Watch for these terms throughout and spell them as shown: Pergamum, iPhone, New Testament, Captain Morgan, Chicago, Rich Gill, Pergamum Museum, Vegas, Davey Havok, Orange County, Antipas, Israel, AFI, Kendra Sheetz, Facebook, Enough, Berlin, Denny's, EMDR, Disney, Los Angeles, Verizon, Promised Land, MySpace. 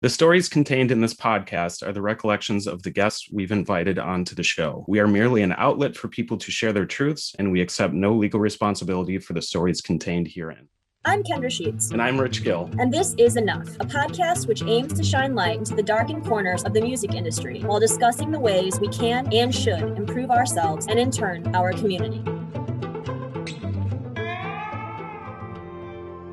The stories contained in this podcast are the recollections of the guests we've invited onto the show. We are merely an outlet for people to share their truths, and we accept no legal responsibility for the stories contained herein. I'm Kendra Sheetz. And I'm Rich Gill. And this is Enough, a podcast which aims to shine light into the darkened corners of the music industry while discussing the ways we can and should improve ourselves and, in turn, our community.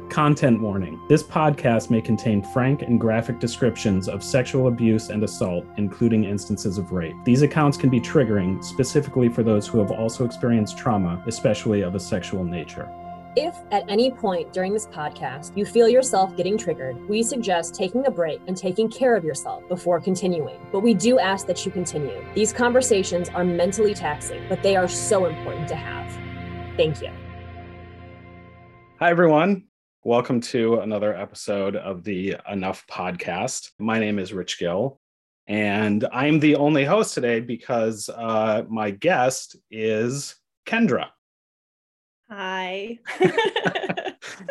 Content warning. This podcast may contain frank and graphic descriptions of sexual abuse and assault, including instances of rape. These accounts can be triggering, specifically for those who have also experienced trauma, especially of a sexual nature. If at any point during this podcast you feel yourself getting triggered, we suggest taking a break and taking care of yourself before continuing. But we do ask that you continue. These conversations are mentally taxing, but they are so important to have. Thank you. Hi, everyone. Welcome to another episode of the Enough podcast. My name is Rich Gill, and I'm the only host today because my guest is Kendra. Hi.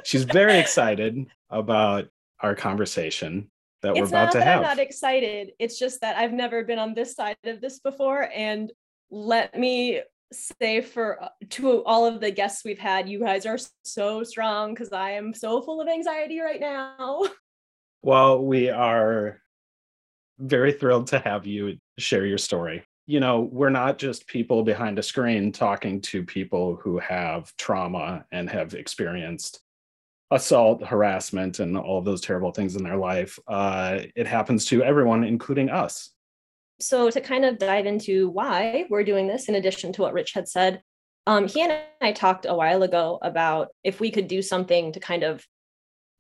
She's very excited about our conversation that we're about to have. It's not that I'm not excited. It's just that I've never been on this side of this before. And let me say to all of the guests we've had, you guys are so strong because I am so full of anxiety right now. Well, we are very thrilled to have you share your story. You know, we're not just people behind a screen talking to people who have trauma and have experienced assault, harassment, and all of those terrible things in their life. It happens to everyone, including us. So to kind of dive into why we're doing this, in addition to what Rich had said, he and I talked a while ago about if we could do something to kind of,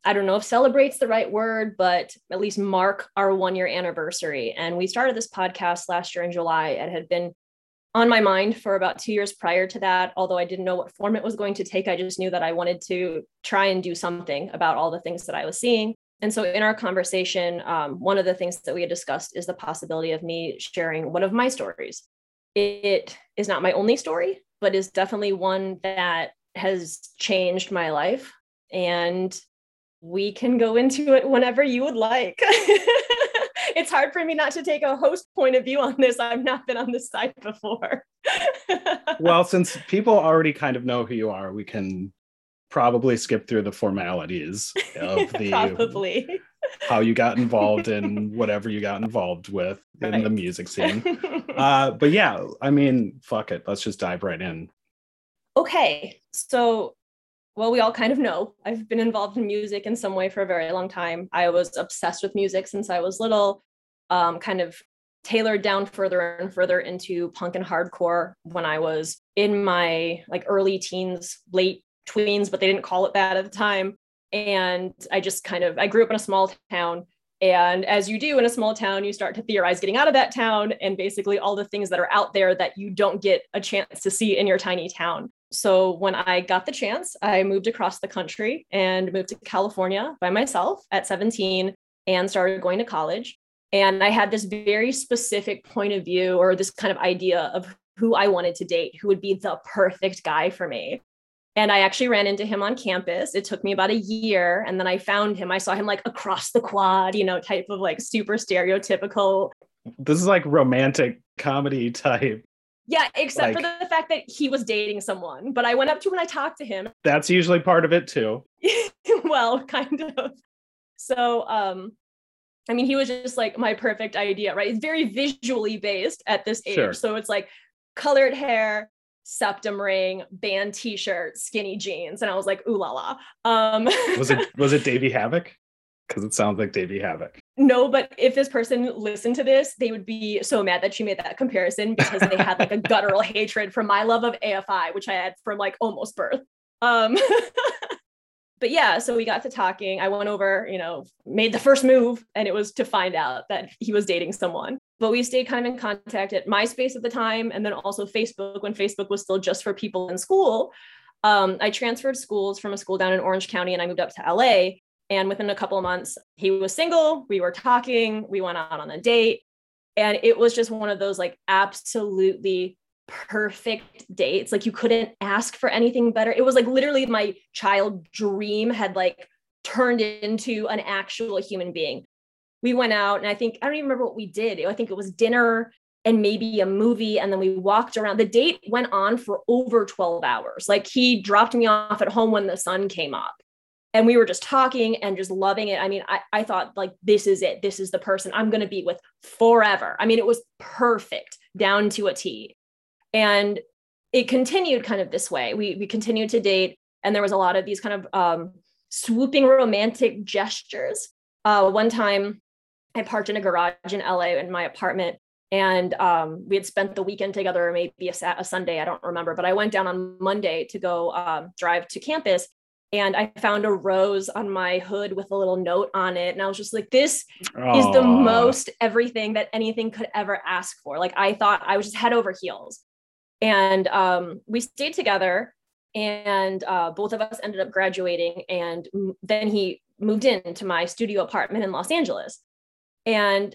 I don't know if celebrate's the right word, but at least mark our 1-year anniversary. And we started this podcast last year in July. It had been on my mind for about 2 years prior to that, although I didn't know what form it was going to take. I just knew that I wanted to try and do something about all the things that I was seeing. And so in our conversation, one of the things that we had discussed is the possibility of me sharing one of my stories. It is not my only story, but is definitely one that has changed my life. And we can go into it whenever you would like. It's hard for me not to take a host point of view on this. I've not been on this side before. Well, since people already kind of know who you are, we can probably skip through the formalities of the probably how you got involved in whatever you got involved with in the music scene. But yeah, I mean, fuck it. Let's just dive right in. Okay. So, well, we all kind of know I've been involved in music in some way for a very long time. I was obsessed with music since I was little, kind of tailored down further and further into punk and hardcore when I was in my like early teens, late tweens, but they didn't call it that at the time. And I just kind of, I grew up in a small town. And as you do in a small town, you start to theorize getting out of that town and basically all the things that are out there that you don't get a chance to see in your tiny town. So when I got the chance, I moved across the country and moved to California by myself at 17 and started going to college. And I had this very specific point of view or this kind of idea of who I wanted to date, who would be the perfect guy for me. And I actually ran into him on campus. It took me about a year. And then I found him. I saw him like across the quad, you know, type of like super stereotypical. This is like romantic comedy type. Yeah, except like, for the fact that he was dating someone, but I went up to him and I talked to him. That's usually part of it too. Well, kind of. So, I mean, he was just like my perfect idea, right? It's very visually based at this age. Sure. So it's like colored hair, septum ring, band t-shirt, skinny jeans. And I was like, ooh la la. Was it Davey Havok? Because it sounds like Davey Havok. No, but if this person listened to this, they would be so mad that she made that comparison because they had like a guttural hatred for my love of AFI, which I had from like almost birth. But yeah, so we got to talking. I went over, you know, made the first move, and it was to find out that he was dating someone. But we stayed kind of in contact at MySpace at the time, and then also Facebook when Facebook was still just for people in school. I transferred schools from a school down in Orange County, and I moved up to LA. And within a couple of months, he was single. We were talking. We went out on a date. And it was just one of those like absolutely perfect dates. Like you couldn't ask for anything better. It was like literally my child dream had like turned into an actual human being. we went out and I don't even remember what we did. I think it was dinner and maybe a movie. And then we walked around. The date went on for over 12 hours. Like, he dropped me off at home when the sun came up, and we were just talking and just loving it. I mean, I thought, like, this is it. This is the person I'm going to be with forever. I mean, it was perfect down to a T. And it continued kind of this way. We continued to date. And there was a lot of these kind of swooping romantic gestures. One time I parked in a garage in LA in my apartment. And we had spent the weekend together, or maybe a Sunday, I don't remember. But I went down on Monday to go drive to campus. And I found a rose on my hood with a little note on it. And I was just like, this is the most everything that anything could ever ask for. Like, I thought I was just head over heels. And we stayed together. And both of us ended up graduating. And then he moved into my studio apartment in Los Angeles. And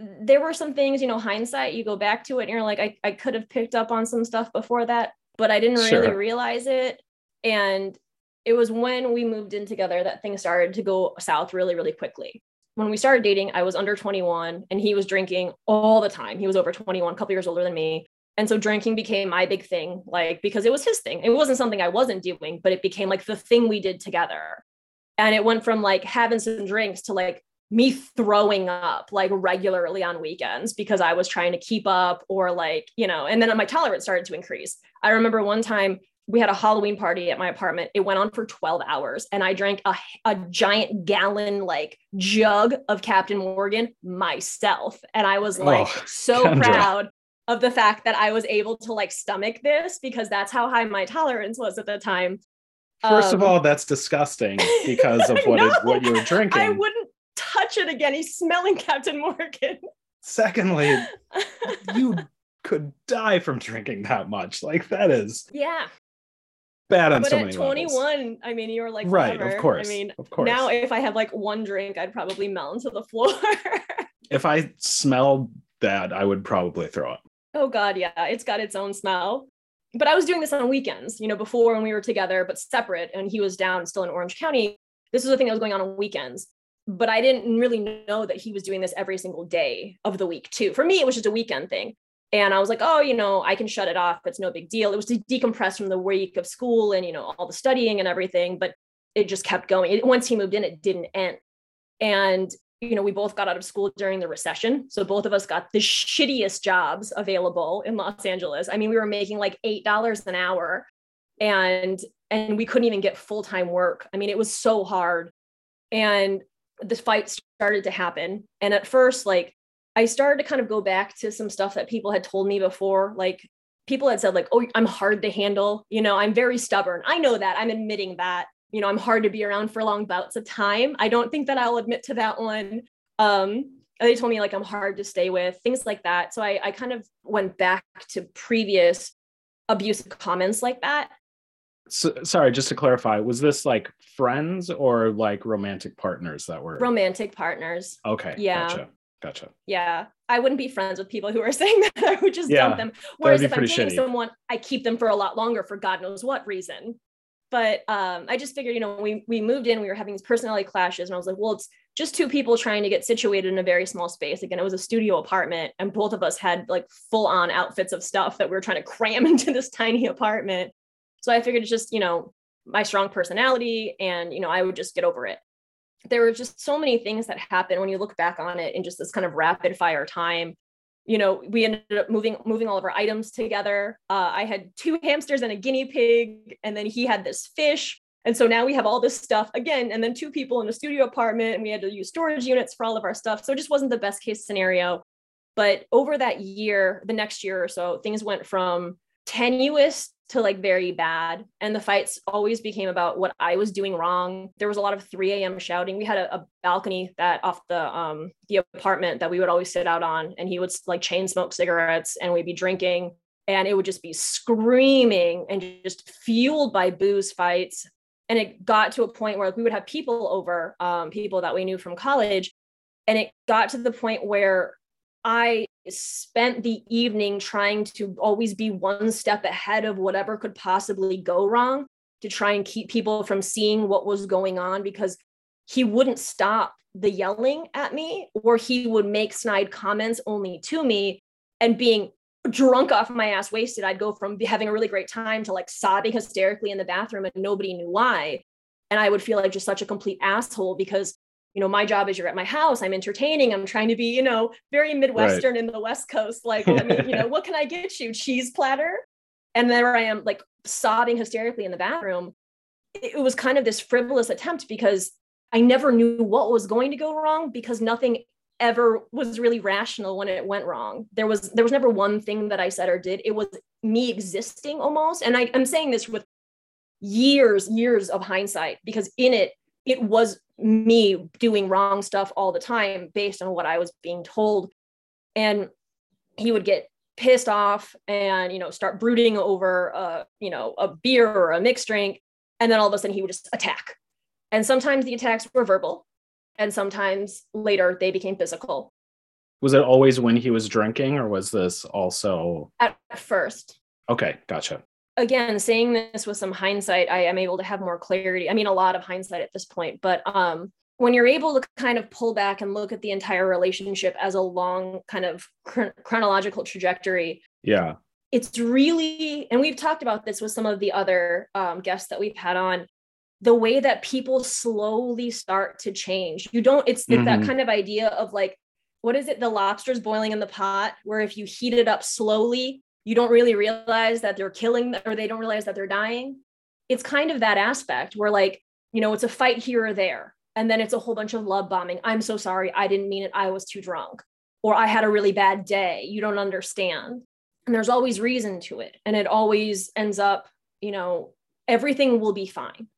there were some things, you know, hindsight, you go back to it and you're like, I could have picked up on some stuff before that, but I didn't really realize it. And it was when we moved in together that things started to go south really, really quickly. When we started dating, I was under 21 and he was drinking all the time. He was over 21, a couple years older than me. And so drinking became my big thing, like, because it was his thing. It wasn't something I wasn't doing, but it became like the thing we did together. And it went from like having some drinks to like me throwing up like regularly on weekends because I was trying to keep up, or like, you know, and then my tolerance started to increase. I remember one time we had a Halloween party at my apartment. It went on for 12 hours and I drank a giant gallon, like, jug of Captain Morgan myself. And I was like, so Kendra. Proud of the fact that I was able to like stomach this, because that's how high my tolerance was at the time. First of all, that's disgusting because of what you were drinking. I wouldn't touch it again. He's smelling Captain Morgan. Secondly, you could die from drinking that much. Like, that is bad on so many levels. But at 21, I mean, you were like, right, forever. Of course. I mean, of course. Now if I had like one drink, I'd probably melt to the floor. If I smelled that, I would probably throw up. Oh God, yeah. It's got its own smell. But I was doing this on weekends, you know, before when we were together, but separate, and he was down still in Orange County. This was the thing that was going on weekends. But I didn't really know that he was doing this every single day of the week too. For me, it was just a weekend thing. And I was like, oh, you know, I can shut it off. It's no big deal. It was to decompress from the week of school and, you know, all the studying and everything, but it just kept going. Once he moved in, it didn't end. And, you know, we both got out of school during the recession. So both of us got the shittiest jobs available in Los Angeles. I mean, we were making like $8 an hour and we couldn't even get full-time work. I mean, it was so hard. And the fight started to happen. And at first, like, I started to kind of go back to some stuff that people had told me before. Like, people had said like, oh, I'm hard to handle. You know, I'm very stubborn. I know that. I'm admitting that. You know, I'm hard to be around for long bouts of time. I don't think that I'll admit to that one. They told me like, I'm hard to stay with, things like that. So I kind of went back to previous abusive comments like that. So, sorry, just to clarify, was this like friends or like romantic partners that were? Romantic partners. Okay. Yeah. Gotcha. Yeah. I wouldn't be friends with people who are saying that. I would just dump them. Whereas if I'm dating someone, I keep them for a lot longer for God knows what reason. But I just figured, you know, we moved in, we were having these personality clashes and I was like, well, it's just two people trying to get situated in a very small space. Again, it was a studio apartment and both of us had like full on outfits of stuff that we were trying to cram into this tiny apartment. So I figured it's just, you know, my strong personality and, you know, I would just get over it. There were just so many things that happened when you look back on it in just this kind of rapid fire time. You know, we ended up moving all of our items together. I had two hamsters and a guinea pig, and then he had this fish. And so now we have all this stuff again, and then two people in a studio apartment, and we had to use storage units for all of our stuff. So it just wasn't the best case scenario. But over that year, the next year or so, things went from tenuous to like very bad. And the fights always became about what I was doing wrong. There was a lot of 3 a.m. shouting. We had a balcony that off the apartment that we would always sit out on, and he would like chain smoke cigarettes and we'd be drinking and it would just be screaming and just fueled by booze fights. And it got to a point where we would have people over, people that we knew from college. And it got to the point where I spent the evening trying to always be one step ahead of whatever could possibly go wrong to try and keep people from seeing what was going on, because he wouldn't stop the yelling at me, or he would make snide comments only to me, and being drunk off my ass wasted, I'd go from having a really great time to like sobbing hysterically in the bathroom and nobody knew why. And I would feel like just such a complete asshole because, you know, my job is you're at my house, I'm entertaining, I'm trying to be, you know, very Midwestern in the West Coast. Like, I mean, you know, what can I get you? Cheese platter? And there I am like sobbing hysterically in the bathroom. It was kind of this frivolous attempt because I never knew what was going to go wrong because nothing ever was really rational when it went wrong. There was never one thing that I said or did. It was me existing almost. And I'm saying this with years of hindsight, because in it was me doing wrong stuff all the time based on what I was being told. And he would get pissed off and, you know, start brooding over, you know, a beer or a mixed drink. And then all of a sudden he would just attack. And sometimes the attacks were verbal, and sometimes later they became physical. Was it always when he was drinking, or was this also at first? Okay, gotcha. Again, saying this with some hindsight, I am able to have more clarity. I mean, a lot of hindsight at this point, but when you're able to kind of pull back and look at the entire relationship as a long kind of chronological trajectory. Yeah. It's really, and we've talked about this with some of the other guests that we've had on, the way that people slowly start to change. You don't, it's that kind of idea of like, what is it? The lobster's boiling in the pot, where if you heat it up slowly, you don't really realize that they're killing, or they don't realize that they're dying. It's kind of that aspect where like, you know, it's a fight here or there. And then it's a whole bunch of love bombing. I'm so sorry. I didn't mean it. I was too drunk, or I had a really bad day. You don't understand. And there's always reason to it. And it always ends up, you know, everything will be fine.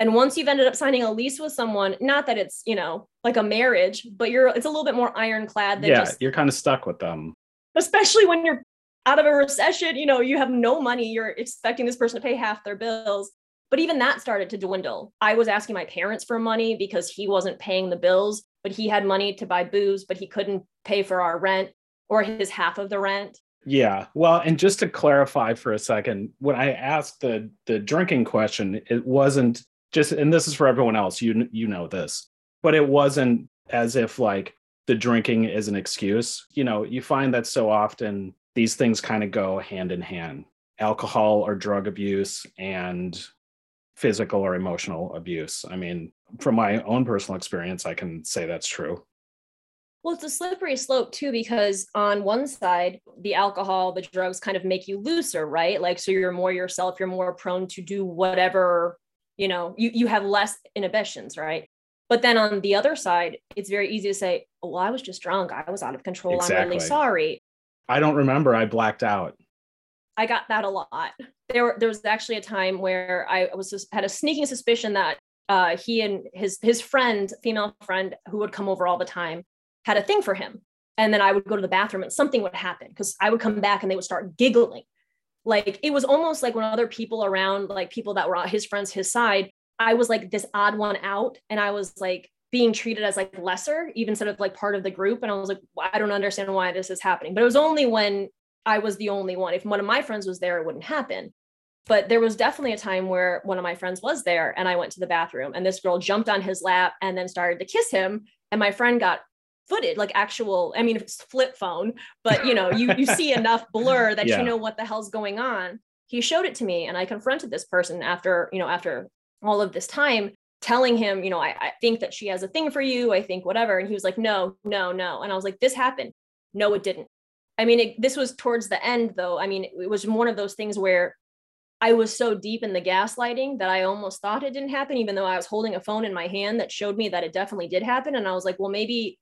And once you've ended up signing a lease with someone, not that it's, you know, like a marriage, but it's a little bit more ironclad than just, you're kind of stuck with them. Especially when you're out of a recession, you know, you have no money, you're expecting this person to pay half their bills. But even that started to dwindle. I was asking my parents for money because he wasn't paying the bills, but he had money to buy booze, but he couldn't pay for our rent or his half of the rent. Yeah. Well, and just to clarify for a second, when I asked the drinking question, it wasn't just, and this is for everyone else, you know this, but it wasn't as if like the drinking is an excuse. You know, you find that so often these things kind of go hand in hand, alcohol or drug abuse and physical or emotional abuse. I mean, from my own personal experience, I can say that's true. Well, it's a slippery slope too, because on one side, the alcohol, the drugs kind of make you looser, right? Like, so you're more yourself, you're more prone to do whatever, you know, you have less inhibitions, right? But then on the other side, it's very easy to say, oh, well, I was just drunk. I was out of control. Exactly. I'm really sorry. I don't remember. I blacked out. I got that a lot. There was actually a time where I was had a sneaking suspicion that he and his friend, female friend who would come over all the time, had a thing for him. And then I would go to the bathroom and something would happen because I would come back and they would start giggling. Like, it was almost like when other people around, like people that were his friends, his side, I was like this odd one out. And I was like being treated as like lesser, even sort of like part of the group. And I was like, well, I don't understand why this is happening. But it was only when I was the only one. If one of my friends was there, it wouldn't happen. But there was definitely a time where one of my friends was there and I went to the bathroom and this girl jumped on his lap and then started to kiss him. And my friend got footed, like actual, I mean, it's flip phone, but you know, you see enough blur that you know what the hell's going on. He showed it to me and I confronted this person after all of this time, telling him, you know, I think that she has a thing for you. I think whatever. And he was like, no. And I was like, this happened. No, it didn't. I mean, this was towards the end though. I mean, it was one of those things where I was so deep in the gaslighting that I almost thought it didn't happen, even though I was holding a phone in my hand that showed me that it definitely did happen. And I was like, well, maybe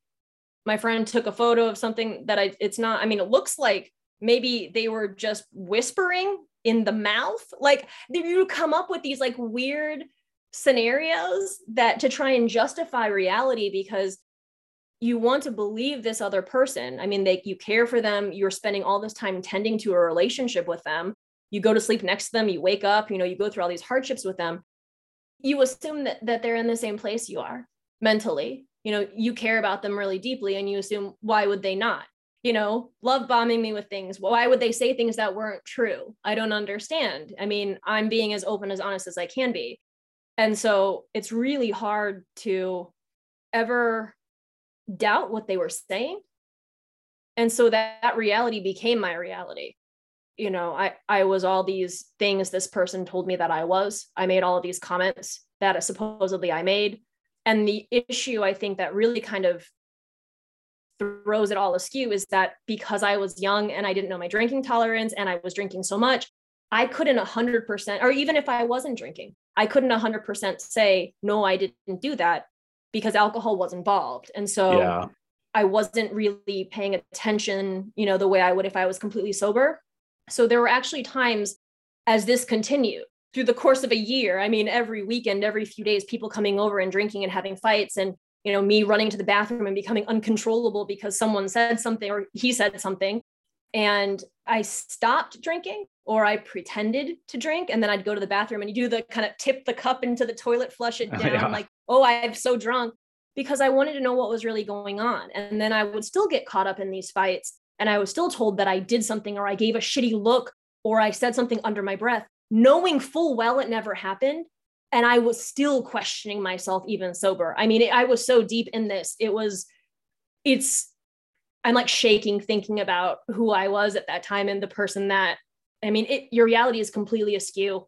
my friend took a photo of something that it's not, I mean, it looks like maybe they were just whispering in the mouth. Like, you come up with these like weird scenarios that to try and justify reality because you want to believe this other person. I mean, you care for them. You're spending all this time tending to a relationship with them. You go to sleep next to them. You wake up, you know, you go through all these hardships with them. You assume that they're in the same place you are mentally. You know, you care about them really deeply and you assume, why would they not, you know, love bombing me with things? Why would they say things that weren't true? I don't understand. I mean, I'm being as open, as honest as I can be. And so it's really hard to ever doubt what they were saying. And so that reality became my reality. You know, I was all these things this person told me that I was. I made all of these comments that supposedly I made. And the issue, I think, that really kind of throws it all askew is that because I was young and I didn't know my drinking tolerance and I was drinking so much, I couldn't 100%, or even if I wasn't drinking, I couldn't 100% say, no, I didn't do that, because alcohol was involved. And so yeah. I wasn't really paying attention, you know, the way I would if I was completely sober. So there were actually times as this continued through the course of a year, I mean, every weekend, every few days, people coming over and drinking and having fights, and, you know, me running to the bathroom and becoming uncontrollable because someone said something or he said something. And I stopped drinking, or I pretended to drink. And then I'd go to the bathroom and you do the kind of tip the cup into the toilet, flush it down. Yeah. Like, oh, I'm so drunk, because I wanted to know what was really going on. And then I would still get caught up in these fights. And I was still told that I did something, or I gave a shitty look, or I said something under my breath, knowing full well it never happened. And I was still questioning myself, even sober. I mean, I was so deep in this. I'm like shaking, thinking about who I was at that time and the person that, I mean, your reality is completely askew.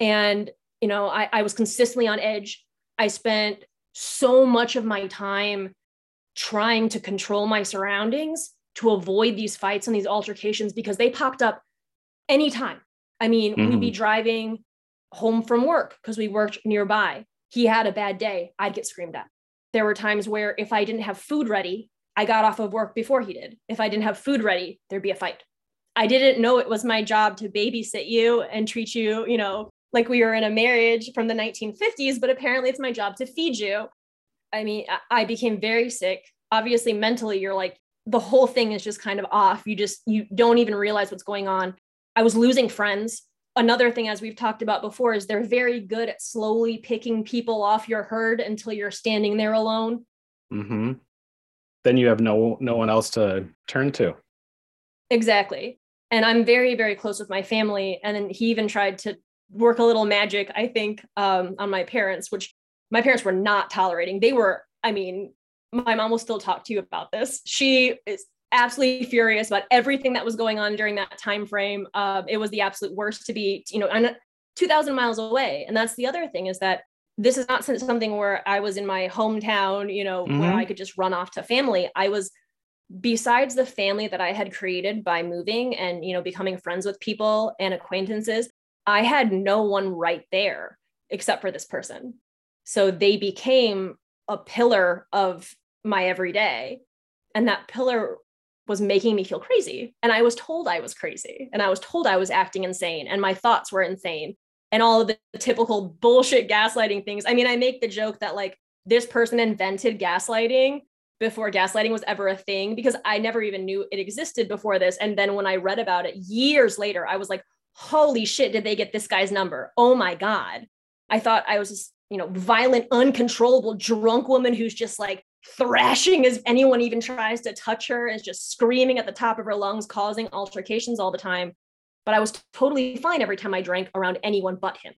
And, you know, I was consistently on edge. I spent so much of my time trying to control my surroundings to avoid these fights and these altercations, because they popped up anytime. I mean, we'd be driving home from work because we worked nearby. He had a bad day, I'd get screamed at. There were times where if I didn't have food ready, I got off of work before he did. If I didn't have food ready, there'd be a fight. I didn't know it was my job to babysit you and treat you, you know, like we were in a marriage from the 1950s, but apparently it's my job to feed you. I mean, I became very sick. Obviously, mentally, you're like, the whole thing is just kind of off. You don't even realize what's going on. I was losing friends. Another thing, as we've talked about before, is they're very good at slowly picking people off your herd until you're standing there alone. Mm-hmm. Then you have no one else to turn to. Exactly. And I'm very, very close with my family. And then he even tried to work a little magic, I think, on my parents, which my parents were not tolerating. They were, I mean, my mom will still talk to you about this. She is absolutely furious about everything that was going on during that time frame. It was the absolute worst to be, you know, I'm 2,000 miles away. And that's the other thing, is that this is not something where I was in my hometown, you know, where I could just run off to family. I was, besides the family that I had created by moving and, you know, becoming friends with people and acquaintances, I had no one right there except for this person. So they became a pillar of my everyday. And that pillar was making me feel crazy. And I was told I was crazy. And I was told I was acting insane. And my thoughts were insane. And all of the typical bullshit gaslighting things. I mean, I make the joke that like this person invented gaslighting before gaslighting was ever a thing, because I never even knew it existed before this. And then when I read about it years later, I was like, holy shit, did they get this guy's number? Oh my God. I thought I was this, you know, violent, uncontrollable, drunk woman who's just like thrashing as anyone even tries to touch her, is just screaming at the top of her lungs, causing altercations all the time. But I was totally fine every time I drank around anyone but him.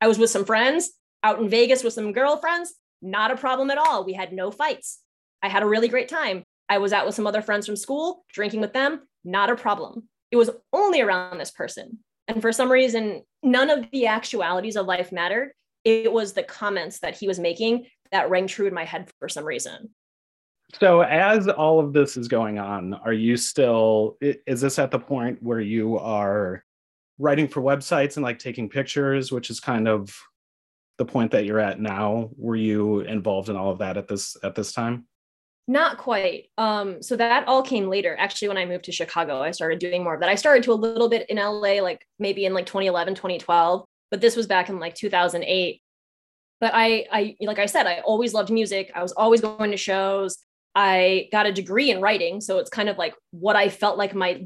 I was with some friends out in Vegas with some girlfriends, not a problem at all. We had no fights. I had a really great time. I was out with some other friends from school, drinking with them, not a problem. It was only around this person. And for some reason, none of the actualities of life mattered. It was the comments that he was making that rang true in my head for some reason. So as all of this is going on, is this at the point where you are writing for websites and like taking pictures, which is kind of the point that you're at now? Were you involved in all of that at this time? Not quite. So that all came later. Actually, when I moved to Chicago, I started doing more of that. I started to a little bit in LA, like maybe in like 2011, 2012, but this was back in like 2008. But I, like I said, I always loved music. I was always going to shows. I got a degree in writing. So it's kind of like what I felt like my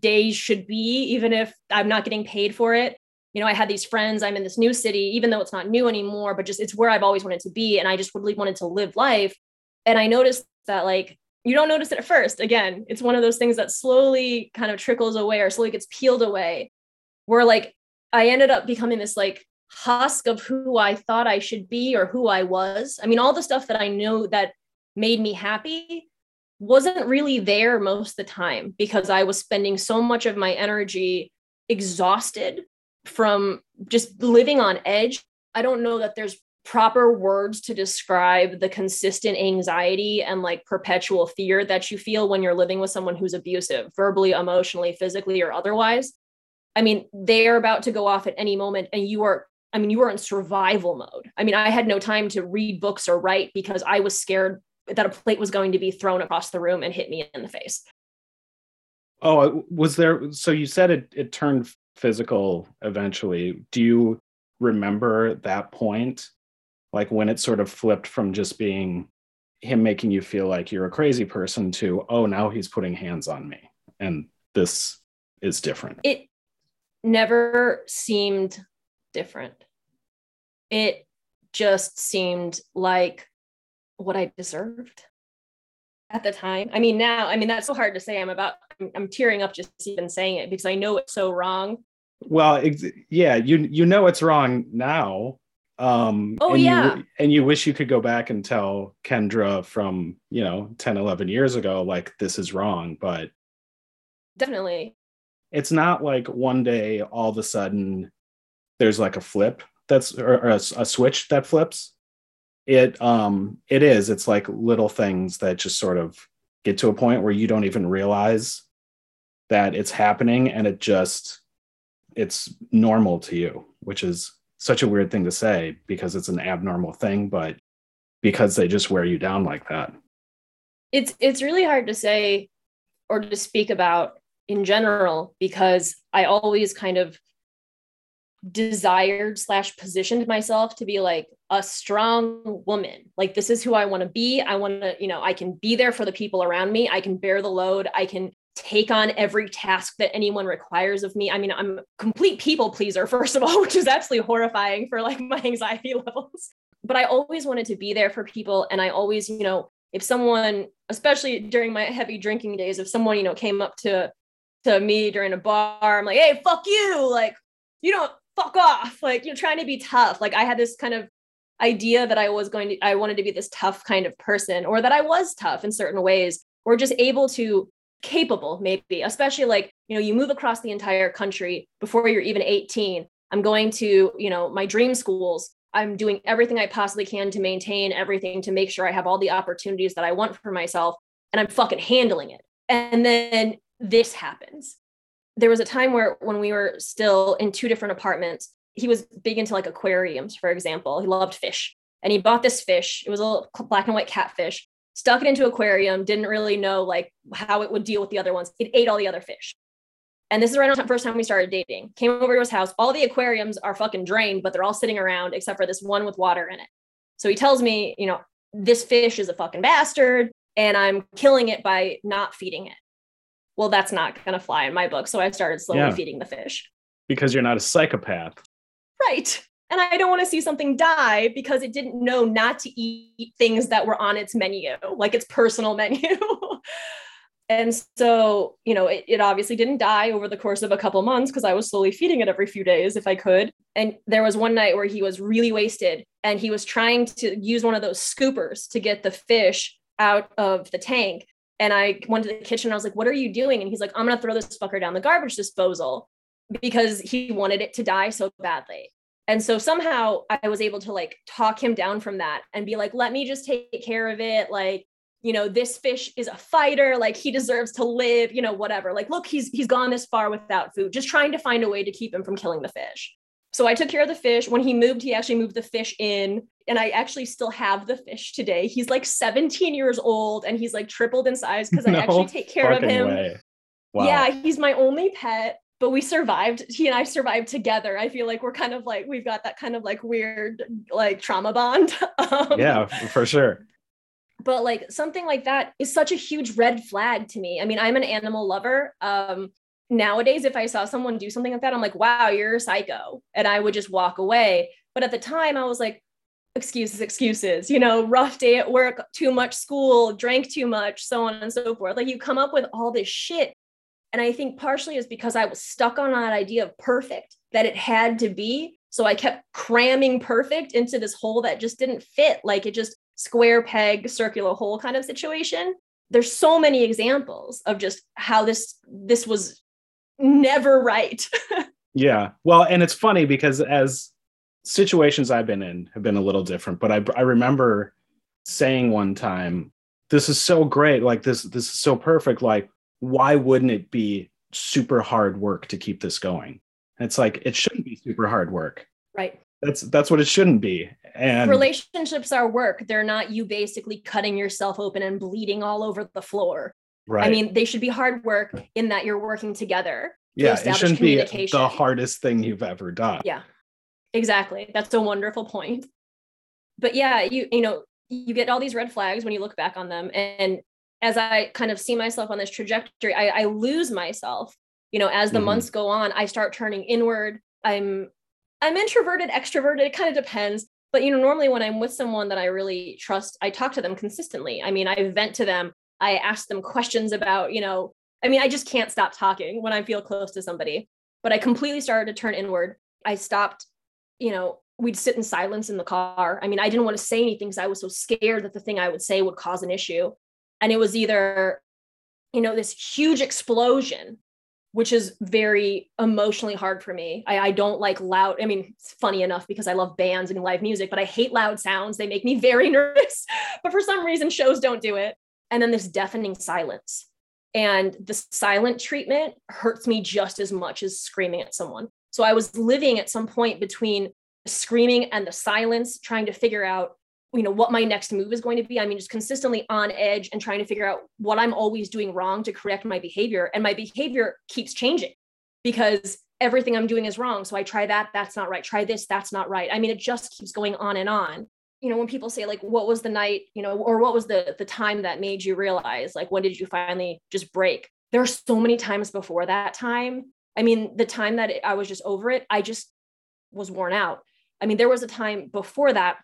days should be, even if I'm not getting paid for it. You know, I had these friends, I'm in this new city, even though it's not new anymore, but just it's where I've always wanted to be. And I just really wanted to live life. And I noticed that, like, you don't notice it at first. Again, it's one of those things that slowly kind of trickles away or slowly gets peeled away, where like I ended up becoming this like husk of who I thought I should be or who I was. I mean, all the stuff that I know that made me happy wasn't really there most of the time because I was spending so much of my energy exhausted from just living on edge. I don't know that there's proper words to describe the consistent anxiety and like perpetual fear that you feel when you're living with someone who's abusive, verbally, emotionally, physically, or otherwise. I mean, they're about to go off at any moment and you are in survival mode. I mean, I had no time to read books or write because I was scared that a plate was going to be thrown across the room and hit me in the face. Oh, was there, so you said it turned physical eventually. Do you remember that point? Like when it sort of flipped from just being him making you feel like you're a crazy person to, oh, now he's putting hands on me and this is different. It never seemed different. It just seemed like what I deserved at the time. I mean, now, I mean, that's so hard to say. I'm tearing up just even saying it because I know it's so wrong. Well, yeah, you know it's wrong now. And you wish you could go back and tell Kendra from, 10, 11 years ago, like, this is wrong, but. Definitely. It's not like one day, all of a sudden, there's like a flip or a switch that flips. It's like little things that just sort of get to a point where you don't even realize that it's happening and it's normal to you, which is such a weird thing to say because it's an abnormal thing, but because they just wear you down like that. It's really hard to say or to speak about in general, because I always kind of desired / positioned myself to be like a strong woman. Like, this is who I want to be. I want to, I can be there for the people around me. I can bear the load. I can take on every task that anyone requires of me. I mean, I'm a complete people pleaser, first of all, which is absolutely horrifying for like my anxiety levels. But I always wanted to be there for people. And I always, if someone, especially during my heavy drinking days, if someone, came up to me during a bar, I'm like, hey, fuck you. Like, you don't fuck off. Like, you're trying to be tough. Like, I had this kind of idea that I wanted to be this tough kind of person, or that I was tough in certain ways, or just capable, maybe, especially like, you move across the entire country before you're even 18. I'm going to, my dream schools. I'm doing everything I possibly can to maintain everything, to make sure I have all the opportunities that I want for myself. And I'm fucking handling it. And then this happens. There was a time when we were still in two different apartments, he was big into like aquariums, for example. He loved fish, and he bought this fish. It was a little black and white catfish, stuck it into aquarium, didn't really know like how it would deal with the other ones. It ate all the other fish. And this is right on the first time we started dating. Came over to his house. All the aquariums are fucking drained, but they're all sitting around except for this one with water in it. So he tells me, this fish is a fucking bastard and I'm killing it by not feeding it. Well, that's not going to fly in my book. So I started slowly feeding the fish. Because you're not a psychopath. Right. And I don't want to see something die because it didn't know not to eat things that were on its menu, like its personal menu. And so, it obviously didn't die over the course of a couple months because I was slowly feeding it every few days if I could. And there was one night where he was really wasted and he was trying to use one of those scoopers to get the fish out of the tank. And I went to the kitchen and I was like, what are you doing? And he's like, I'm going to throw this fucker down the garbage disposal, because he wanted it to die so badly. And so somehow I was able to like talk him down from that and be like, let me just take care of it. Like, this fish is a fighter. Like, he deserves to live, whatever. Like, look, he's gone this far without food, just trying to find a way to keep him from killing the fish. So I took care of the fish. When he moved, he actually moved the fish in, and I actually still have the fish today. He's like 17 years old and he's like tripled in size because I actually take care of him. Wow. Yeah, he's my only pet, but we survived. He and I survived together. I feel like we're kind of like, we've got that kind of like weird, like trauma bond. Yeah, for sure. But like something like that is such a huge red flag to me. I mean, I'm an animal lover. Nowadays, if I saw someone do something like that, I'm like, wow, you're a psycho. And I would just walk away. But at the time I was like, excuses, rough day at work, too much school, drank too much, so on and so forth. Like, you come up with all this shit. And I think partially is because I was stuck on that idea of perfect, that it had to be. So I kept cramming perfect into this hole that just didn't fit. Like it just square peg, circular hole kind of situation. There's so many examples of just how this was never right. Yeah. Well, and it's funny because as situations I've been in have been a little different, but I remember saying one time, this is so great. Like this is so perfect. Like, why wouldn't it be super hard work to keep this going? And it's like, it shouldn't be super hard work. Right. That's what it shouldn't be. And relationships are work. They're not you basically cutting yourself open and bleeding all over the floor. Right. I mean, they should be hard work in that you're working together. Yeah. It shouldn't be the hardest thing you've ever done. Yeah, exactly. That's a wonderful point. But yeah, you get all these red flags when you look back on them. And as I kind of see myself on this trajectory, I lose myself, as the months go on, I start turning inward. I'm introverted, extroverted, it kind of depends. But, normally when I'm with someone that I really trust, I talk to them consistently. I mean, I vent to them. I ask them questions about, I just can't stop talking when I feel close to somebody. But I completely started to turn inward. I stopped, we'd sit in silence in the car. I mean, I didn't want to say anything because I was so scared that the thing I would say would cause an issue. And it was either, this huge explosion, which is very emotionally hard for me. I don't like loud. I mean, it's funny enough because I love bands and live music, but I hate loud sounds. They make me very nervous, but for some reason shows don't do it. And then this deafening silence, and the silent treatment hurts me just as much as screaming at someone. So I was living at some point between screaming and the silence, trying to figure out, what my next move is going to be. I mean, just consistently on edge and trying to figure out what I'm always doing wrong to correct my behavior. And my behavior keeps changing because everything I'm doing is wrong. So I try that, that's not right. Try this, that's not right. I mean, it just keeps going on and on. When people say like, what was the night, or what was the time that made you realize, like, when did you finally just break? There are so many times before that time. I mean, the time that I was just over it, I just was worn out. I mean, there was a time before that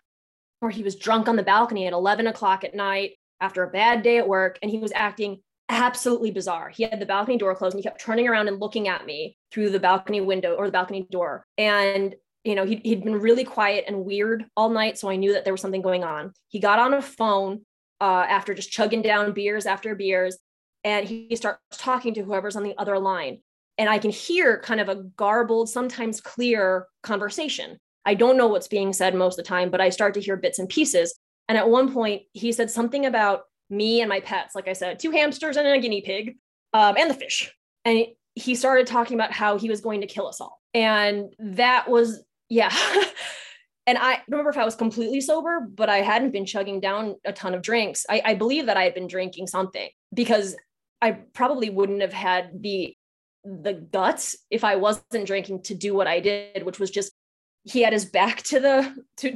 where he was drunk on the balcony at 11 o'clock at night after a bad day at work. And he was acting absolutely bizarre. He had the balcony door closed and he kept turning around and looking at me through the balcony window or the balcony door. And, he'd been really quiet and weird all night. So I knew that there was something going on. He got on a phone after just chugging down beers after beers. And he starts talking to whoever's on the other line. And I can hear kind of a garbled, sometimes clear conversation. I don't know what's being said most of the time, but I start to hear bits and pieces. And at one point he said something about me and my pets. Like I said, 2 hamsters and a guinea pig and the fish. And he started talking about how he was going to kill us all. And that was, yeah. And I don't remember if I was completely sober, but I hadn't been chugging down a ton of drinks. I believe that I had been drinking something because I probably wouldn't have had the guts if I wasn't drinking to do what I did, which was just, he had his back to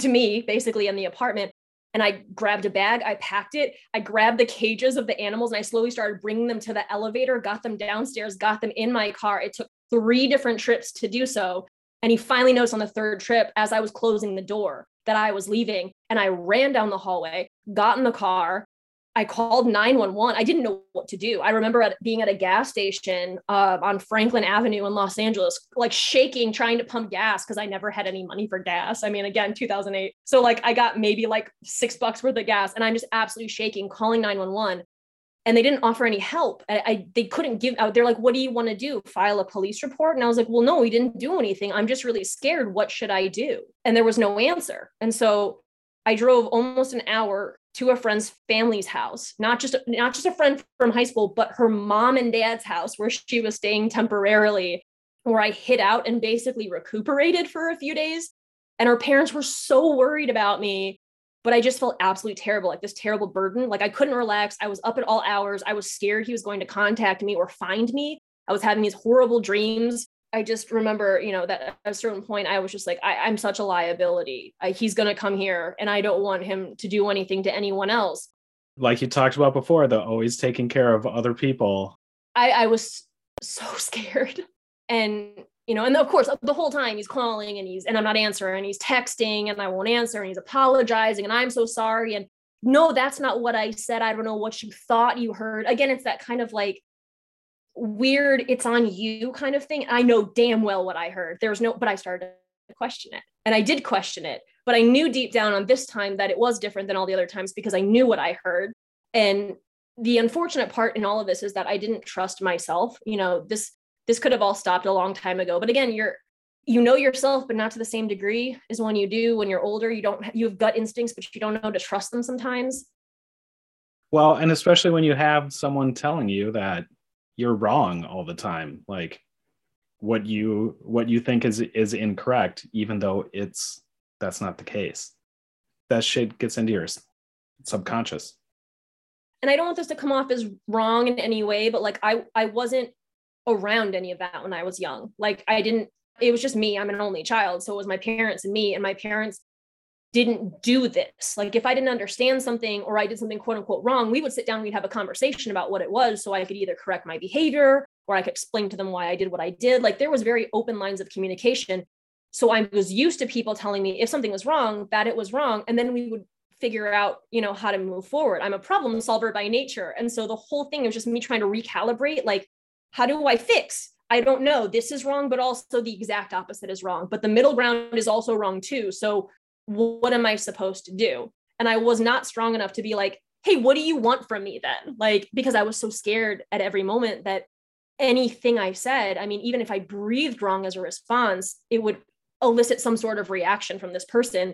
me basically in the apartment. And I grabbed a bag, I packed it, I grabbed the cages of the animals and I slowly started bringing them to the elevator, got them downstairs, got them in my car. It took 3 different trips to do so. And he finally noticed on the 3rd trip, as I was closing the door, that I was leaving. And I ran down the hallway, got in the car. I called 911. I didn't know what to do. I remember being at a gas station on Franklin Avenue in Los Angeles, like shaking, trying to pump gas because I never had any money for gas. I mean, again, 2008. So like I got maybe like $6 worth of gas and I'm just absolutely shaking, calling 911. And they didn't offer any help. They couldn't give out. They're like, what do you want to do? File a police report? And I was like, well, no, we didn't do anything. I'm just really scared. What should I do? And there was no answer. And so I drove almost an hour to a friend's family's house, not just a friend from high school, but her mom and dad's house where she was staying temporarily, where I hid out and basically recuperated for a few days. And her parents were so worried about me, but I just felt absolutely terrible, like this terrible burden. Like I couldn't relax. I was up at all hours. I was scared he was going to contact me or find me. I was having these horrible dreams. I just remember, that at a certain point I was just like, I'm such a liability. He's going to come here and I don't want him to do anything to anyone else. Like you talked about before, though, always taking care of other people. I was so scared. And, and of course, the whole time he's calling and and I'm not answering and he's texting and I won't answer and he's apologizing and I'm so sorry. And no, that's not what I said. I don't know what you thought you heard. Again, it's that kind of like, weird, it's on you kind of thing. I know damn well what I heard. But I started question it. And I did question it, but I knew deep down on this time that it was different than all the other times because I knew what I heard. And the unfortunate part in all of this is that I didn't trust myself. You know, this could have all stopped a long time ago, but again, you know yourself, but not to the same degree as when you do, when you're older, you have gut instincts, but you don't know to trust them sometimes. Well, and especially when you have someone telling you that you're wrong all the time, like what you think is incorrect, even though that's not the case. That shit gets into your subconscious. And I don't want this to come off as wrong in any way, but like I wasn't around any of that when I was young. Like it was just me. I'm an only child. So it was my parents and me, and my parents didn't do this. Like if I didn't understand something or I did something quote unquote wrong, we would sit down, we'd have a conversation about what it was. So I could either correct my behavior or I could explain to them why I did what I did. Like there was very open lines of communication. So I was used to people telling me if something was wrong, that it was wrong. And then we would figure out, you know, how to move forward. I'm a problem solver by nature. And so the whole thing was just me trying to recalibrate, like, how do I fix? I don't know, this is wrong, but also the exact opposite is wrong. But the middle ground is also wrong too. So what am I supposed to do? And I was not strong enough to be like, hey, what do you want from me then? Like, because I was so scared at every moment that anything I said, I mean, even if I breathed wrong as a response, it would elicit some sort of reaction from this person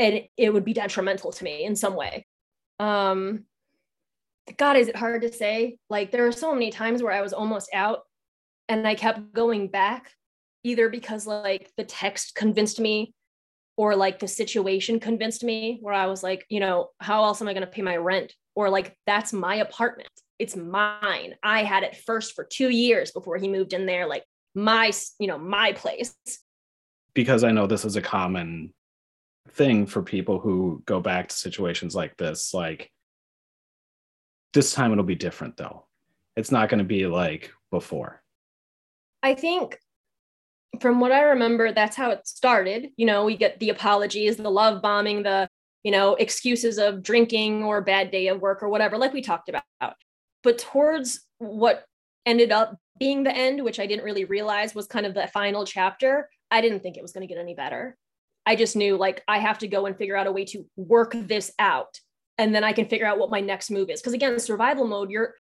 and it would be detrimental to me in some way. God, is it hard to say? Like, there are so many times where I was almost out and I kept going back, either because like the text convinced me or like the situation convinced me, where I was like, you know, how else am I going to pay my rent? Or like, that's my apartment. It's mine. I had it first for 2 years before he moved in there, like my place. Because I know this is a common thing for people who go back to situations like this. Like, this time it'll be different though. It's not going to be like before. I think from what I remember, that's how it started. You know, we get the apologies, the love bombing, the, you know, excuses of drinking or a bad day of work or whatever, like we talked about. But towards what ended up being the end, which I didn't really realize was kind of the final chapter, I didn't think it was going to get any better. I just knew like I have to go and figure out a way to work this out. And then I can figure out what my next move is. Because again, survival mode, you're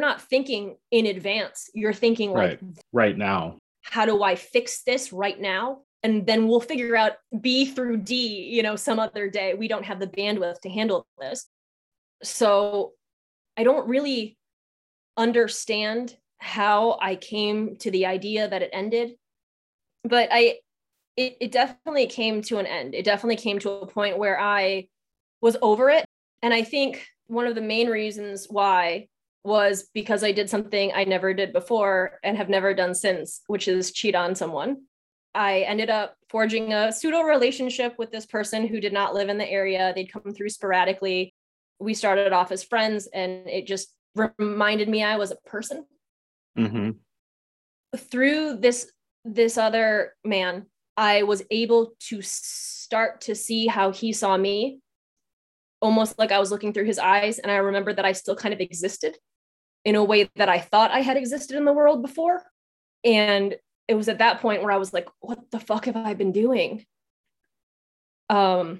not thinking in advance. You're thinking like right now. How do I fix this right now? And then we'll figure out B through D, you know, some other day. We don't have the bandwidth to handle this. So I don't really understand how I came to the idea that it ended, but it definitely came to an end. It definitely came to a point where I was over it. And I think one of the main reasons why was because I did something I never did before and have never done since, which is cheat on someone. I ended up forging a pseudo relationship with this person who did not live in the area. They'd come through sporadically. We started off as friends, and it just reminded me I was a person. Mm-hmm. Through this other man, I was able to start to see how he saw me, almost like I was looking through his eyes. And I remember that I still kind of existed in a way that I thought I had existed in the world before. And it was at that point where I was like, what the fuck have I been doing? Man,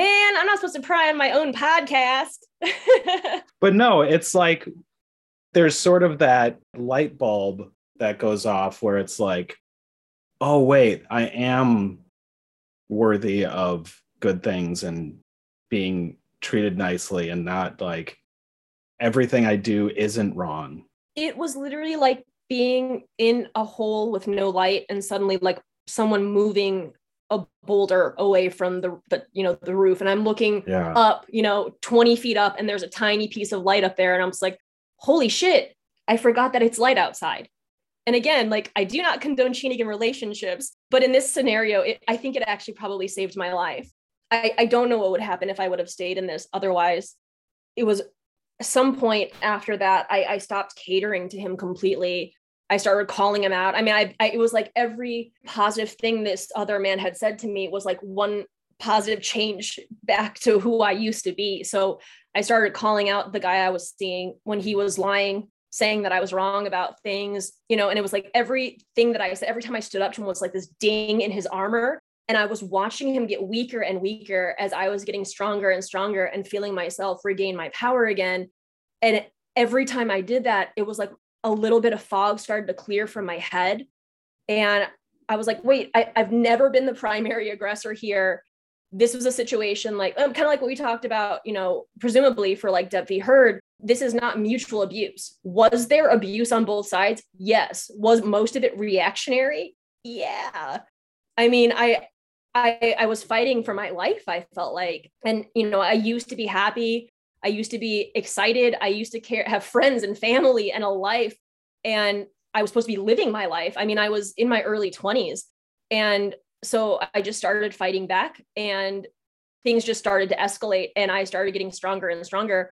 I'm not supposed to pry on my own podcast. But no, it's like, there's sort of that light bulb that goes off where it's like, oh wait, I am worthy of good things and being treated nicely, and not like everything I do isn't wrong. It was literally like being in a hole with no light and suddenly like someone moving a boulder away from the roof. And I'm looking up, 20 feet up, and there's a tiny piece of light up there. And I'm just like, holy shit, I forgot that it's light outside. And again, like, I do not condone cheating in relationships, but in this scenario, I think it actually probably saved my life. I don't know what would happen if I would have stayed in this. Otherwise, it was some point after that, I stopped catering to him completely. I started calling him out. I mean, it was like every positive thing this other man had said to me was like one positive change back to who I used to be. So I started calling out the guy I was seeing when he was lying, saying that I was wrong about things, you know, and it was like everything that I said, every time I stood up to him was like this ding in his armor. And I was watching him get weaker and weaker as I was getting stronger and stronger and feeling myself regain my power again. And every time I did that, it was like a little bit of fog started to clear from my head. And I was like, wait, I've never been the primary aggressor here. This was a situation like, kind of like what we talked about, you know, presumably for like Deb v. Heard, this is not mutual abuse. Was there abuse on both sides? Yes. Was most of it reactionary? Yeah. I mean, I was fighting for my life, I felt like. And, you know, I used to be happy. I used to be excited. I used to care, have friends and family and a life. And I was supposed to be living my life. I mean, I was in my early 20s. And so I just started fighting back and things just started to escalate. And I started getting stronger and stronger.